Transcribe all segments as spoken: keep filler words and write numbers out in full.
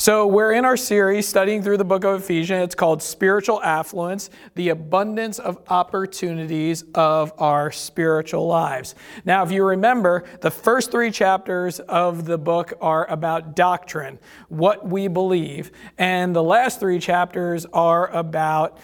So we're in our series studying through the book of Ephesians. It's called Spiritual Affluence, the abundance of opportunities of our spiritual lives. Now, if you remember, the first three chapters of the book are about doctrine, what we believe. And the last three chapters are about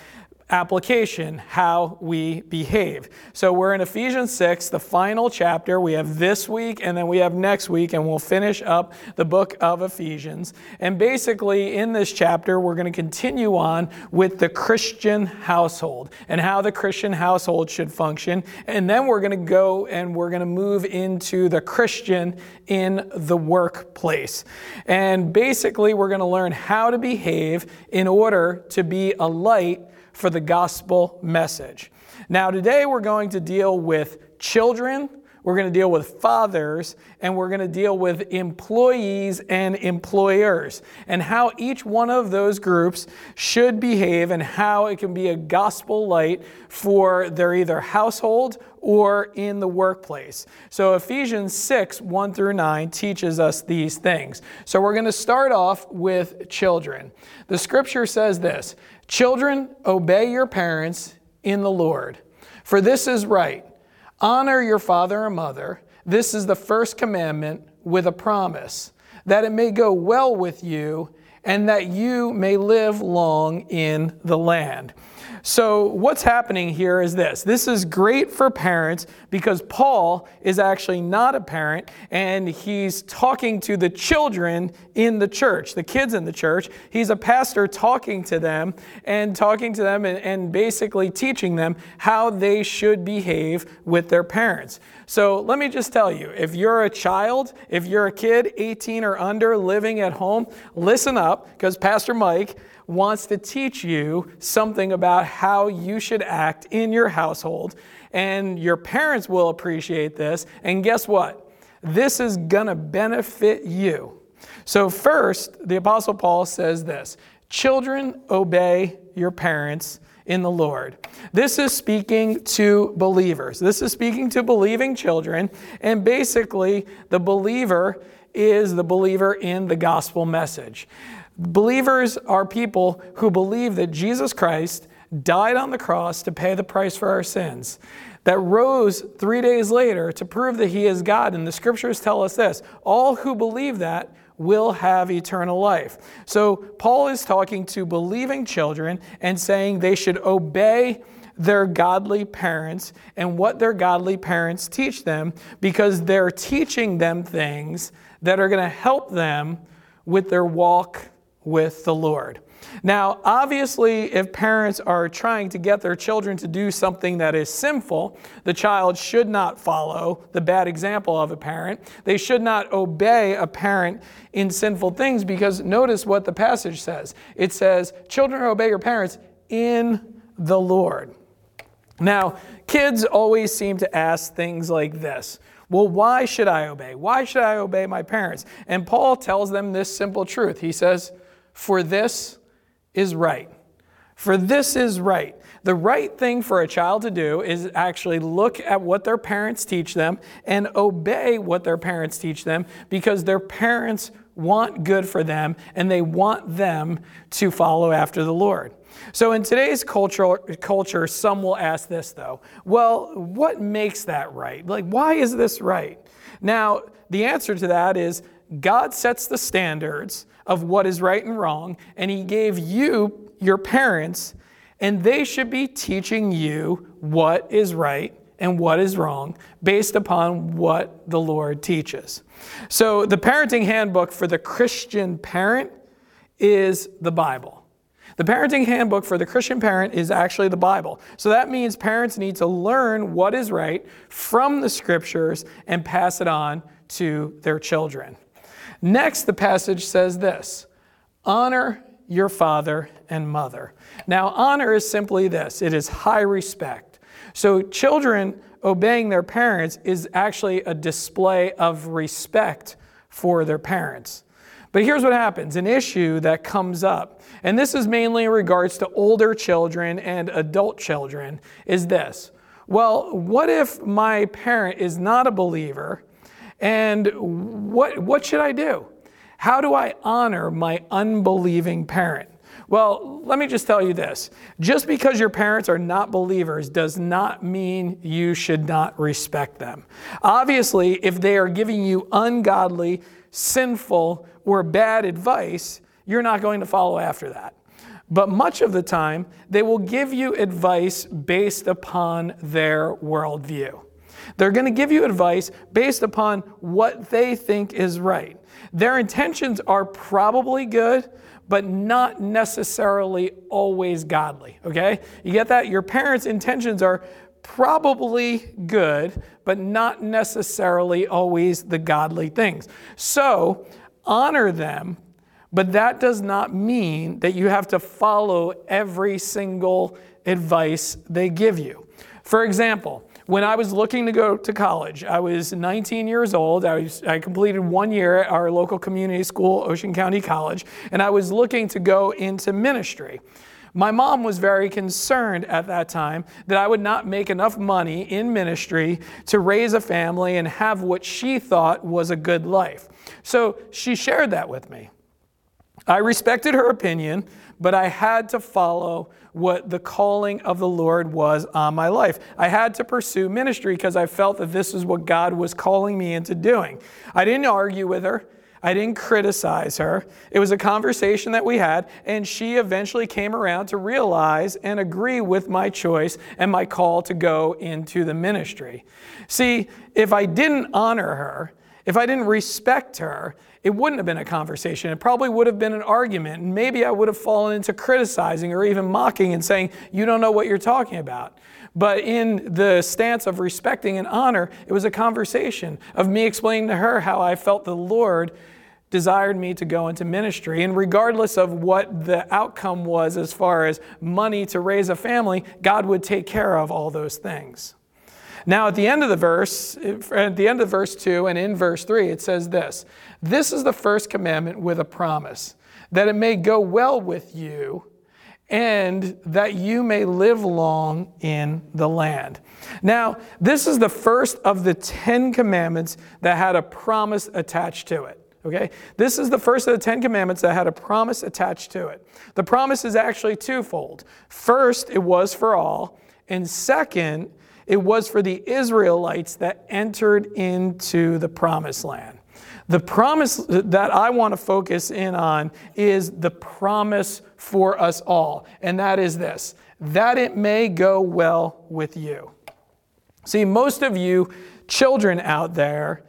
application, how we behave. So we're in Ephesians six, the final chapter. We have this week and then we have next week, and we'll finish up the book of Ephesians. And basically in this chapter, we're going to continue on with the Christian household and how the Christian household should function. And then we're going to go and we're going to move into the Christian in the workplace. And basically we're going to learn how to behave in order to be a light for the gospel message. Now today we're going to deal with children, we're going to deal with fathers, and we're going to deal with employees and employers, and how each one of those groups should behave and how it can be a gospel light for their either household or in the workplace. So Ephesians six, one through nine teaches us these things. So we're going to start off with children. The scripture says this, "Children, obey your parents in the Lord, for this is right. Honor your father and mother. This is the first commandment with a promise, that it may go well with you and that you may live long in the land." So what's happening here is this. This is great for parents because Paul is actually not a parent, and he's talking to the children in the church, the kids in the church. He's a pastor talking to them and talking to them and, and basically teaching them how they should behave with their parents. So let me just tell you, if you're a child, if you're a kid eighteen or under living at home, listen up, because Pastor Mike wants to teach you something about how you should act in your household, and your parents will appreciate this. And guess what? This is going to benefit you. So first, the Apostle Paul says this, "Children, obey your parents in the Lord." This is speaking to believers. This is speaking to believing children, and basically the believer is the believer in the gospel message. Believers are people who believe that Jesus Christ died on the cross to pay the price for our sins, that rose three days later to prove that he is God. And the scriptures tell us this, all who believe that will have eternal life. So Paul is talking to believing children and saying they should obey their godly parents and what their godly parents teach them, because they're teaching them things that are going to help them with their walk with the Lord. Now, obviously, if parents are trying to get their children to do something that is sinful, the child should not follow the bad example of a parent. They should not obey a parent in sinful things, because notice what the passage says. It says, "Children, obey your parents in the Lord." Now, kids always seem to ask things like this. Well, why should I obey? Why should I obey my parents? And Paul tells them this simple truth. He says, for this is right. For this is right. The right thing for a child to do is actually look at what their parents teach them and obey what their parents teach them, because their parents want good for them and they want them to follow after the Lord. So in today's culture, culture, some will ask this though, well, what makes that right? Like, why is this right? Now, the answer to that is God sets the standards of what is right and wrong, and he gave you your parents, and they should be teaching you what is right and what is wrong based upon what the Lord teaches. So the parenting handbook for the Christian parent is the Bible. The parenting handbook for the Christian parent is actually the Bible. So that means parents need to learn what is right from the scriptures and pass it on to their children. Next, the passage says this, honor your father and mother. Now, honor is simply this. It is high respect. So children obeying their parents is actually a display of respect for their parents. But here's what happens, an issue that comes up, and this is mainly in regards to older children and adult children, is this. Well, what if my parent is not a believer, and what, what should I do? How do I honor my unbelieving parent? Well, let me just tell you this. Just because your parents are not believers does not mean you should not respect them. Obviously, if they are giving you ungodly, sinful, or bad advice, you're not going to follow after that. But much of the time, they will give you advice based upon their worldview. They're going to give you advice based upon what they think is right. Their intentions are probably good, but not necessarily always godly, okay? You get that? Your parents' intentions are probably good, but not necessarily always the godly things. So, honor them, but that does not mean that you have to follow every single advice they give you. For example, when I was looking to go to college, I was nineteen years old. I, was, I completed one year at our local community school, Ocean County College, and I was looking to go into ministry. My mom was very concerned at that time that I would not make enough money in ministry to raise a family and have what she thought was a good life. So she shared that with me. I respected her opinion, but I had to follow what the calling of the Lord was on my life. I had to pursue ministry because I felt that this is what God was calling me into doing. I didn't argue with her. I didn't criticize her. It was a conversation that we had, and she eventually came around to realize and agree with my choice and my call to go into the ministry. See, if I didn't honor her, if I didn't respect her, it wouldn't have been a conversation. It probably would have been an argument, and maybe I would have fallen into criticizing or even mocking and saying, you don't know what you're talking about. But in the stance of respecting and honor, it was a conversation of me explaining to her how I felt the Lord desired me to go into ministry. And regardless of what the outcome was as far as money to raise a family, God would take care of all those things. Now, at the end of the verse, at the end of verse two and in verse three, it says this, "This is the first commandment with a promise, that it may go well with you and that you may live long in the land." Now, this is the first of the Ten Commandments that had a promise attached to it. Okay, this is the first of the Ten Commandments that had a promise attached to it. The promise is actually twofold. First, it was for all, and second, it was for the Israelites that entered into the promised land. The promise that I want to focus in on is the promise for us all, and that is this, that it may go well with you. See, most of you children out there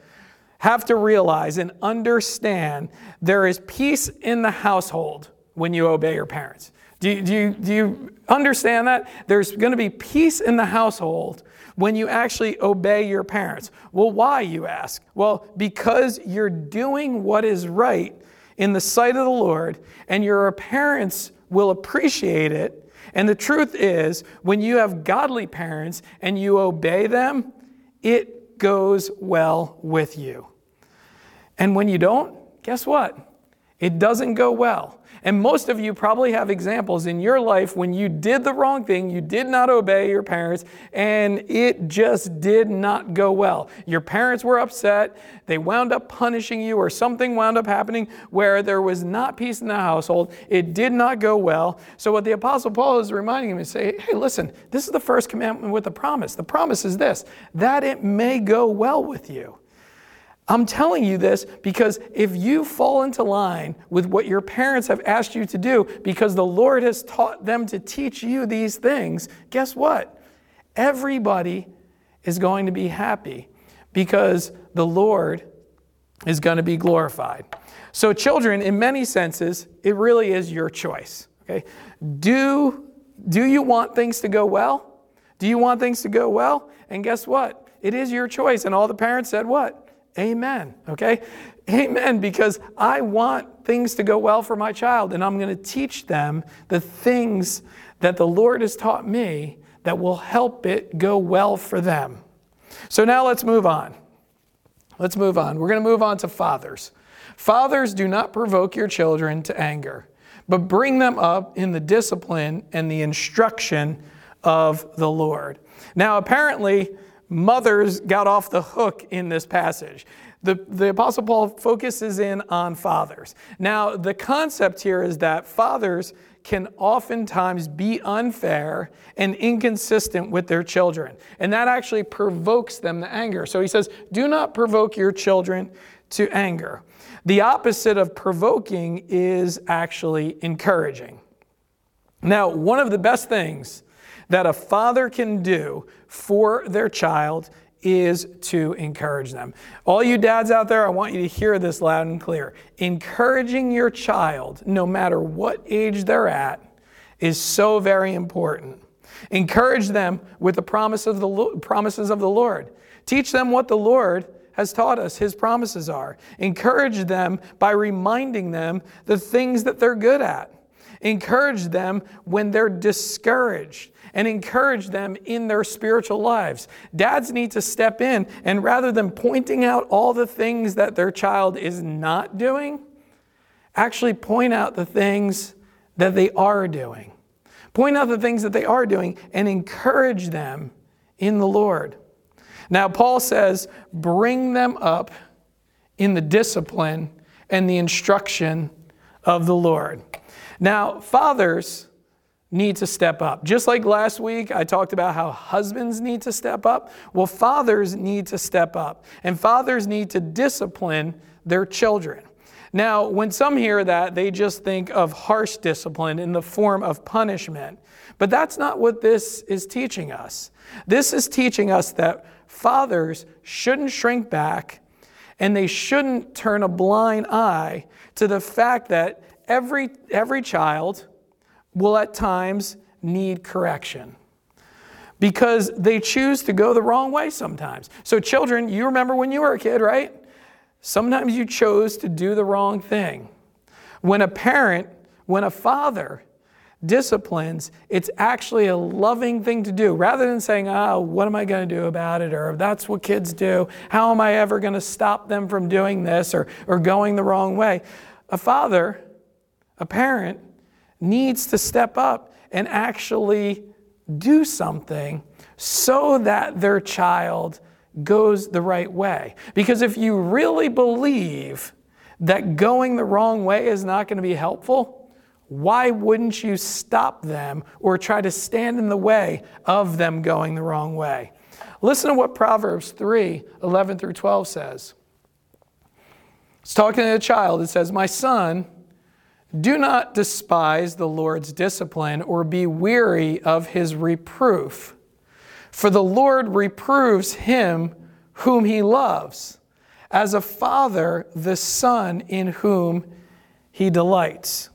have to realize and understand there is peace in the household when you obey your parents. Do you, do you, do you understand that? There's going to be peace in the household when you actually obey your parents. Well, why, you ask? Well, because you're doing what is right in the sight of the Lord, and your parents will appreciate it. And the truth is, when you have godly parents and you obey them, it goes well with you. And when you don't, guess what? It doesn't go well. And most of you probably have examples in your life when you did the wrong thing, you did not obey your parents, and it just did not go well. Your parents were upset, they wound up punishing you, or something wound up happening where there was not peace in the household, it did not go well. So what the Apostle Paul is reminding him is say, hey, listen, this is the first commandment with a promise. The promise is this, that it may go well with you. I'm telling you this because if you fall into line with what your parents have asked you to do because the Lord has taught them to teach you these things, guess what? Everybody is going to be happy because the Lord is going to be glorified. So children, in many senses, it really is your choice. Okay? Do, do you want things to go well? Do you want things to go well? And guess what? It is your choice. And all the parents said what? Amen, okay? Amen, because I want things to go well for my child, and I'm going to teach them the things that the Lord has taught me that will help it go well for them. So now let's move on. Let's move on. We're going to move on to fathers. Fathers, do not provoke your children to anger, but bring them up in the discipline and the instruction of the Lord. Now, apparently, mothers got off the hook in this passage. The, the Apostle Paul focuses in on fathers. Now, the concept here is that fathers can oftentimes be unfair and inconsistent with their children. And that actually provokes them to anger. So he says, do not provoke your children to anger. The opposite of provoking is actually encouraging. Now, one of the best things that a father can do for their child is to encourage them. All you dads out there, I want you to hear this loud and clear. Encouraging your child, no matter what age they're at, is so very important. Encourage them with the promise of the promises of the Lord. Teach them what the Lord has taught us His promises are. Encourage them by reminding them the things that they're good at. Encourage them when they're discouraged, and encourage them in their spiritual lives. Dads need to step in, and rather than pointing out all the things that their child is not doing, actually point out the things that they are doing. Point out the things that they are doing and encourage them in the Lord. Now, Paul says, bring them up in the discipline and the instruction of the Lord. Now, fathers need to step up. Just like last week, I talked about how husbands need to step up. Well, fathers need to step up, and fathers need to discipline their children. Now, when some hear that, they just think of harsh discipline in the form of punishment. But that's not what this is teaching us. This is teaching us that fathers shouldn't shrink back, and they shouldn't turn a blind eye to the fact that Every, every child will at times need correction because they choose to go the wrong way sometimes. So children, you remember when you were a kid, right? Sometimes you chose to do the wrong thing. When a parent, when a father disciplines, it's actually a loving thing to do. Rather than saying, oh, what am I going to do about it? Or that's what kids do. How am I ever going to stop them from doing this or, or going the wrong way? A father... A parent needs to step up and actually do something so that their child goes the right way. Because if you really believe that going the wrong way is not going to be helpful, why wouldn't you stop them or try to stand in the way of them going the wrong way? Listen to what Proverbs three, eleven through twelve says. It's talking to a child. It says, my son, do not despise the Lord's discipline or be weary of His reproof. For the Lord reproves him whom He loves, as a father the son in whom He delights.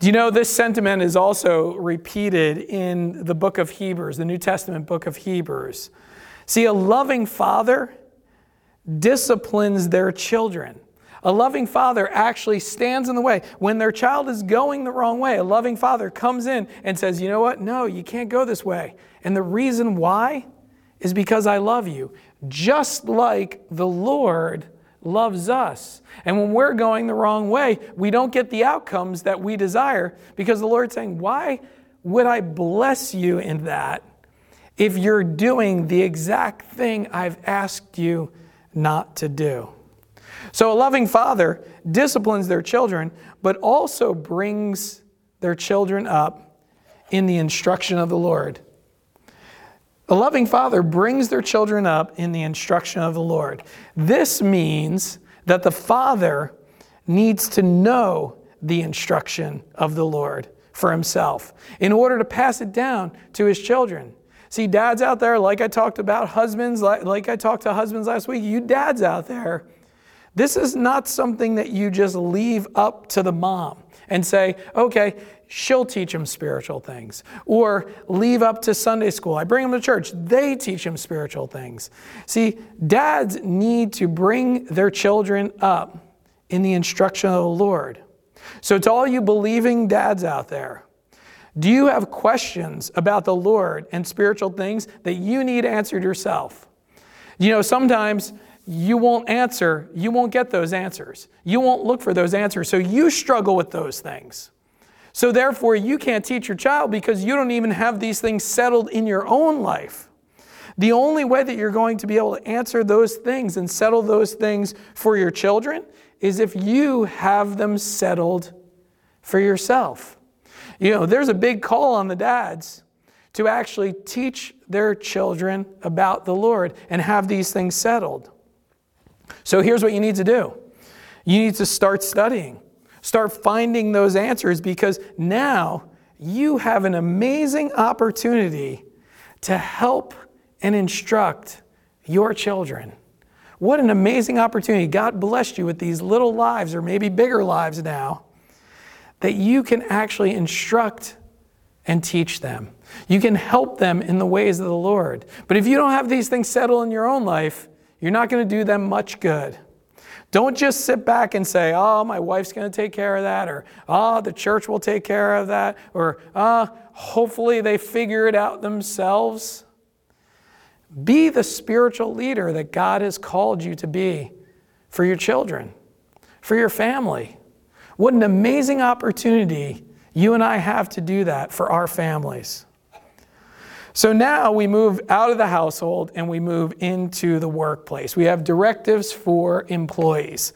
Do you know this sentiment is also repeated in the book of Hebrews, the New Testament book of Hebrews? See, a loving father disciplines their children. A loving father actually stands in the way. When their child is going the wrong way, a loving father comes in and says, you know what? No, you can't go this way. And the reason why is because I love you. Just like the Lord loves us. And when we're going the wrong way, we don't get the outcomes that we desire because the Lord's saying, why would I bless you in that if you're doing the exact thing I've asked you not to do? So a loving father disciplines their children, but also brings their children up in the instruction of the Lord. A loving father brings their children up in the instruction of the Lord. This means that the father needs to know the instruction of the Lord for himself in order to pass it down to his children. See, dads out there, like I talked about husbands, like, like I talked to husbands last week, you dads out there, this is not something that you just leave up to the mom and say, okay, she'll teach him spiritual things. Or leave up to Sunday school. I bring him to church. They teach him spiritual things. See, dads need to bring their children up in the instruction of the Lord. So to all you believing dads out there, do you have questions about the Lord and spiritual things that you need answered yourself? You know, sometimes you won't answer, you won't get those answers. You won't look for those answers. So you struggle with those things. So therefore, you can't teach your child because you don't even have these things settled in your own life. The only way that you're going to be able to answer those things and settle those things for your children is if you have them settled for yourself. You know, there's a big call on the dads to actually teach their children about the Lord and have these things settled. So here's what you need to do. You need to start studying. Start finding those answers, because now you have an amazing opportunity to help and instruct your children. What an amazing opportunity. God blessed you with these little lives, or maybe bigger lives now, that you can actually instruct and teach them. You can help them in the ways of the Lord. But if you don't have these things settled in your own life, you're not going to do them much good. Don't just sit back and say, oh, my wife's going to take care of that, or oh, the church will take care of that, or oh, hopefully they figure it out themselves. Be the spiritual leader that God has called you to be for your children, for your family. What an amazing opportunity you and I have to do that for our families. So now we move out of the household and we move into the workplace. We have directives for employees.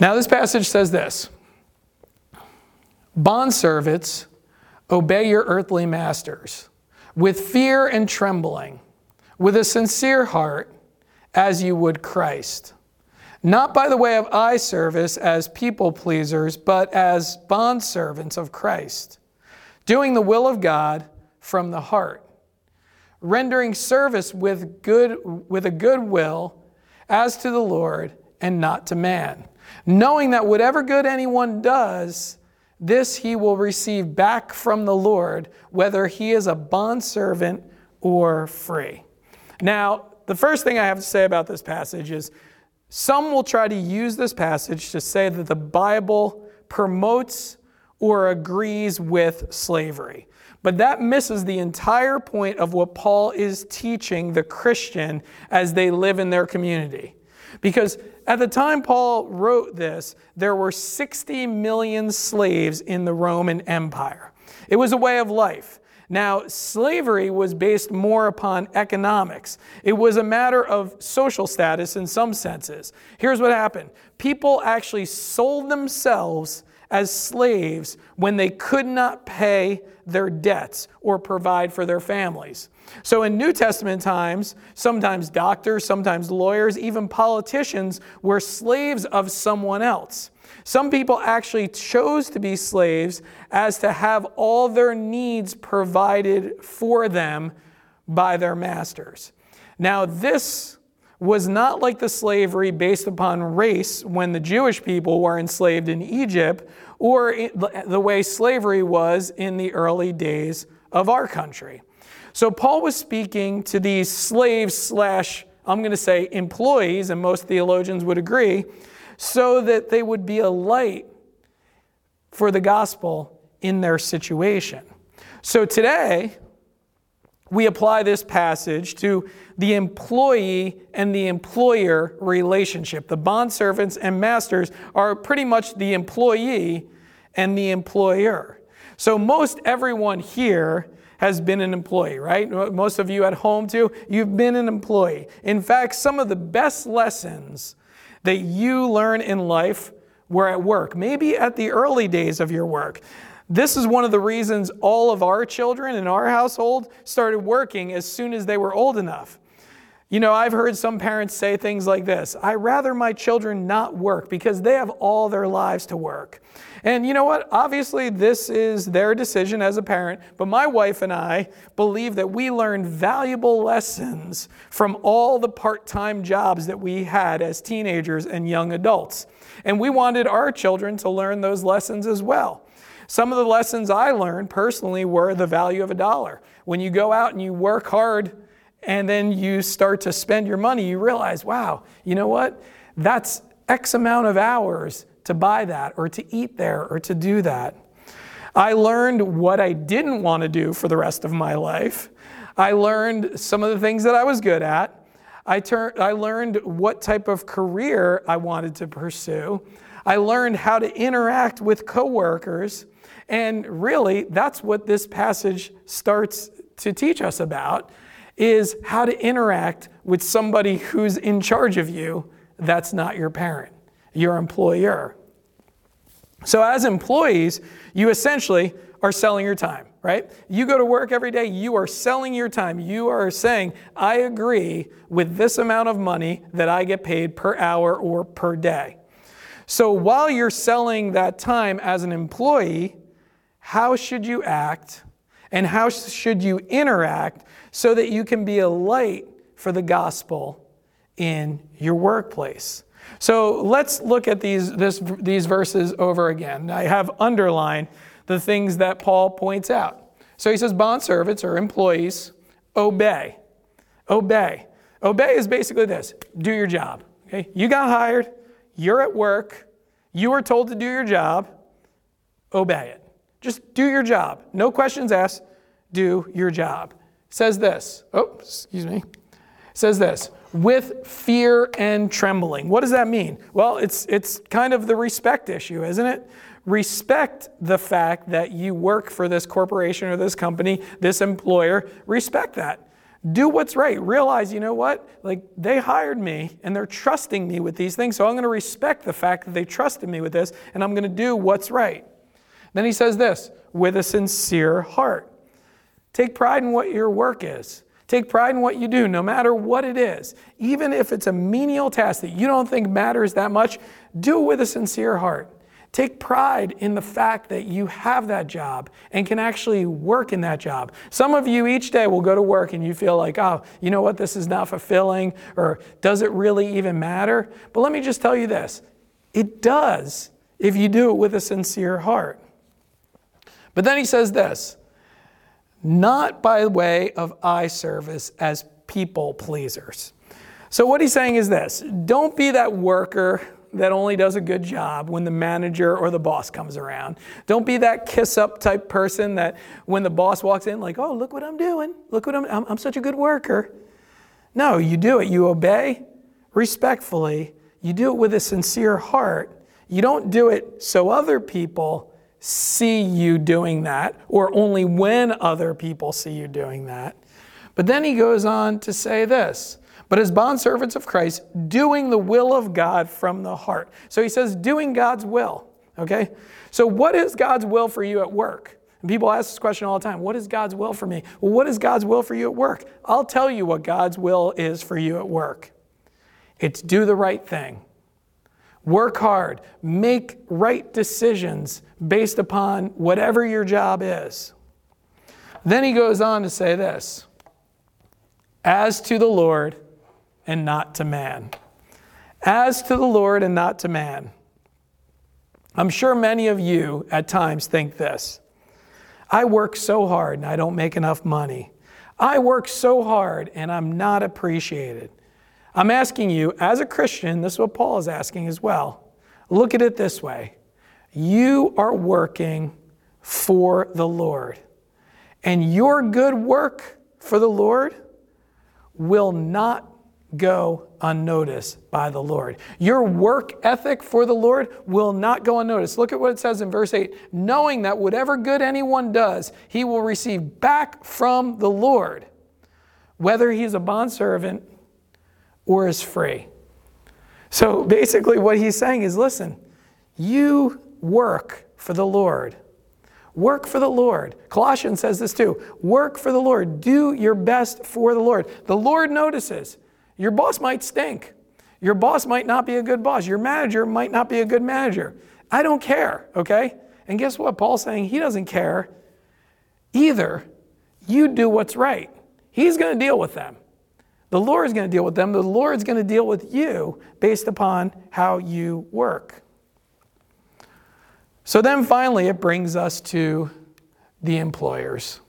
Now this passage says this: bondservants, obey your earthly masters with fear and trembling, with a sincere heart, as you would Christ. Not by the way of eye service as people pleasers, but as bondservants of Christ, doing the will of God from the heart, rendering service with good, with a good will as to the Lord and not to man, knowing that whatever good anyone does, this he will receive back from the Lord, whether he is a bondservant or free. Now, the first thing I have to say about this passage is some will try to use this passage to say that the Bible promotes or agrees with slavery. But that misses the entire point of what Paul is teaching the Christian as they live in their community. Because at the time Paul wrote this, there were sixty million slaves in the Roman Empire. It was a way of life. Now, slavery was based more upon economics. It was a matter of social status in some senses. Here's what happened. People actually sold themselves as slaves when they could not pay their debts or provide for their families. So in New Testament times, sometimes doctors, sometimes lawyers, even politicians were slaves of someone else. Some people actually chose to be slaves as to have all their needs provided for them by their masters. Now, this was not like the slavery based upon race when the Jewish people were enslaved in Egypt, or the way slavery was in the early days of our country. So Paul was speaking to these slaves slash, I'm going to say employees, and most theologians would agree, so that they would be a light for the gospel in their situation. So today, we apply this passage to the employee and the employer relationship. The bondservants and masters are pretty much the employee and the employer. So most everyone here has been an employee, right? Most of you at home too, you've been an employee. In fact, some of the best lessons that you learn in life were at work, maybe at the early days of your work. This is one of the reasons all of our children in our household started working as soon as they were old enough. You know, I've heard some parents say things like this: I rather my children not work because they have all their lives to work. And you know what? Obviously, this is their decision as a parent, but my wife and I believe that we learned valuable lessons from all the part-time jobs that we had as teenagers and young adults. And we wanted our children to learn those lessons as well. Some of the lessons I learned personally were the value of a dollar. When you go out and you work hard and then you start to spend your money, you realize, wow, you know what? That's X amount of hours to buy that, or to eat there, or to do that. I learned what I didn't want to do for the rest of my life. I learned some of the things that I was good at. I, ter- I learned what type of career I wanted to pursue. I learned how to interact with coworkers. And really, that's what this passage starts to teach us about, is how to interact with somebody who's in charge of you that's not your parent, your employer. So as employees, you essentially are selling your time, right? You go to work every day, you are selling your time. You are saying, I agree with this amount of money that I get paid per hour or per day. So while you're selling that time as an employee, how should you act and how should you interact so that you can be a light for the gospel in your workplace? So let's look at these this, these verses over again. I have underlined the things that Paul points out. So he says, bondservants or employees, obey. Obey. Obey is basically this. Do your job. Okay? You got hired. You're at work. You were told to do your job. Obey it. Just do your job. No questions asked. Do your job. It says this. Oh, excuse me. It says this. With fear and trembling. What does that mean? Well, it's it's kind of the respect issue, isn't it? Respect the fact that you work for this corporation or this company, this employer. Respect that. Do what's right. Realize, you know what? Like, they hired me and they're trusting me with these things, so I'm going to respect the fact that they trusted me with this, and I'm going to do what's right. Then he says this, with a sincere heart. Take pride in what your work is. Take pride in what you do, no matter what it is. Even if it's a menial task that you don't think matters that much, do it with a sincere heart. Take pride in the fact that you have that job and can actually work in that job. Some of you each day will go to work and you feel like, oh, you know what, this is not fulfilling, or does it really even matter? But let me just tell you this. It does if you do it with a sincere heart. But then he says this. Not by way of eye service as people pleasers. So what he's saying is this, don't be that worker that only does a good job when the manager or the boss comes around. Don't be that kiss up type person that when the boss walks in, like, oh, look what I'm doing. Look what I'm, I'm, I'm such a good worker. No, you do it. You obey respectfully. You do it with a sincere heart. You don't do it so other people see you doing that, or only when other people see you doing that. But then he goes on to say this, but as bondservants of Christ, doing the will of God from the heart. So he says, doing God's will, okay? So what is God's will for you at work? And people ask this question all the time, what is God's will for me? Well, what is God's will for you at work? I'll tell you what God's will is for you at work. It's do the right thing. Work hard, make right decisions based upon whatever your job is. Then he goes on to say this, as to the Lord and not to man. As to the Lord and not to man. I'm sure many of you at times think this, I work so hard and I don't make enough money. I work so hard and I'm not appreciated. I'm asking you, as a Christian, this is what Paul is asking as well. Look at it this way. You are working for the Lord, and your good work for the Lord will not go unnoticed by the Lord. Your work ethic for the Lord will not go unnoticed. Look at what it says in verse eight, knowing that whatever good anyone does, he will receive back from the Lord, whether he's a bondservant or is free. So basically what he's saying is, listen, you work for the Lord. Work for the Lord. Colossians says this too. Work for the Lord. Do your best for the Lord. The Lord notices. Your boss might stink. Your boss might not be a good boss. Your manager might not be a good manager. I don't care, okay? And guess what? Paul's saying he doesn't care either. You do what's right. He's going to deal with them. The Lord is going to deal with them. The Lord is going to deal with you based upon how you work. So then finally, it brings us to the employers.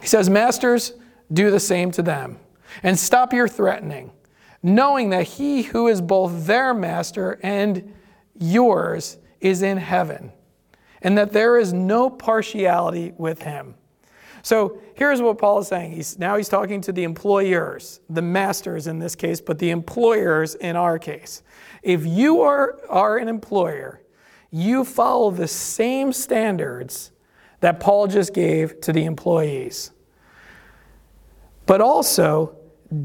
He says, masters, do the same to them and stop your threatening, knowing that he who is both their master and yours is in heaven, and that there is no partiality with him. So here's what Paul is saying. He's, now he's talking to the employers, the masters in this case, but the employers in our case. If you are, are an employer, you follow the same standards that Paul just gave to the employees. But also,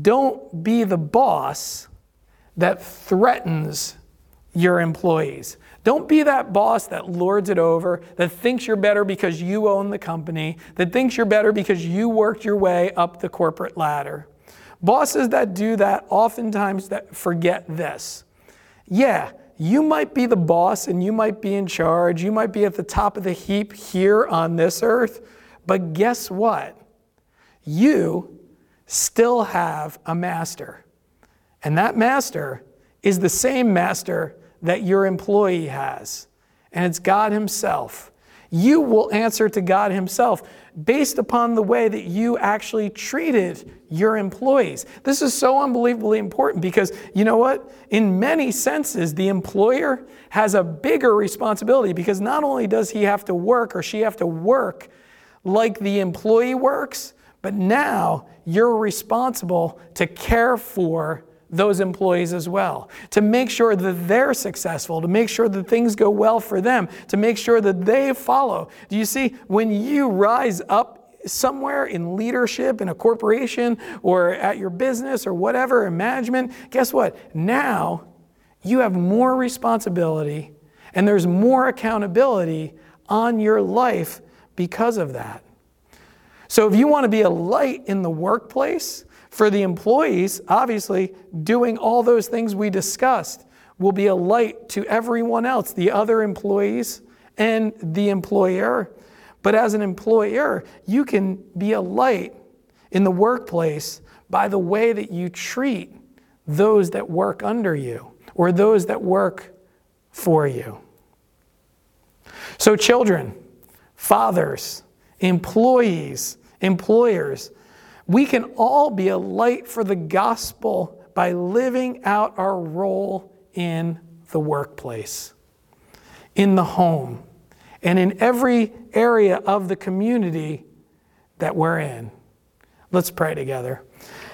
don't be the boss that threatens your employees. Don't be that boss that lords it over, that thinks you're better because you own the company, that thinks you're better because you worked your way up the corporate ladder. Bosses that do that oftentimes that forget this. Yeah, you might be the boss and you might be in charge. You might be at the top of the heap here on this earth. But guess what? You still have a master. And that master is the same master that your employee has. And it's God himself. You will answer to God himself based upon the way that you actually treated your employees. This is so unbelievably important because you know what? In many senses, the employer has a bigger responsibility because not only does he have to work or she have to work like the employee works, but now you're responsible to care for those employees as well, to make sure that they're successful, to make sure that things go well for them, to make sure that they follow. Do you see, when you rise up somewhere in leadership, in a corporation, or at your business, or whatever, in management, guess what? Now you have more responsibility and there's more accountability on your life because of that. So if you want to be a light in the workplace, for the employees, obviously, doing all those things we discussed will be a light to everyone else, the other employees and the employer. But as an employer, you can be a light in the workplace by the way that you treat those that work under you or those that work for you. So children, fathers, employees, employers, we can all be a light for the gospel by living out our role in the workplace, in the home, and in every area of the community that we're in. Let's pray together.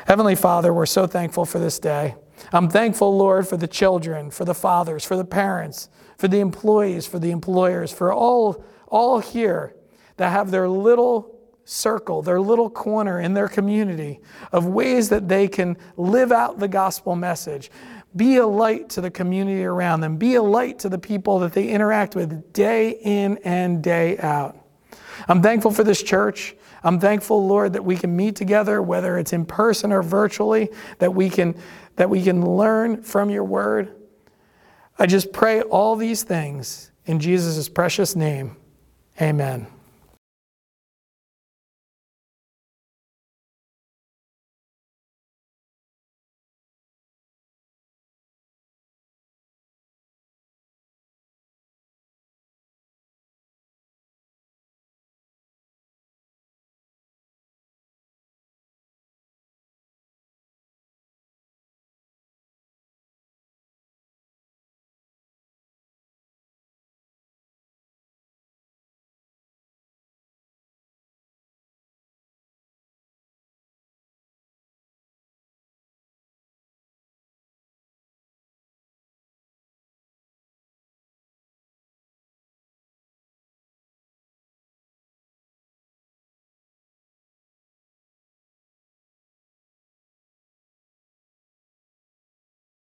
Heavenly Father, we're so thankful for this day. I'm thankful, Lord, for the children, for the fathers, for the parents, for the employees, for the employers, for all, all here that have their little circle, their little corner in their community of ways that they can live out the gospel message. Be a light to the community around them. Be a light to the people that they interact with day in and day out. I'm thankful for this church. I'm thankful, Lord, that we can meet together, whether it's in person or virtually, that we can, that we can learn from your word. I just pray all these things in Jesus' precious name. Amen.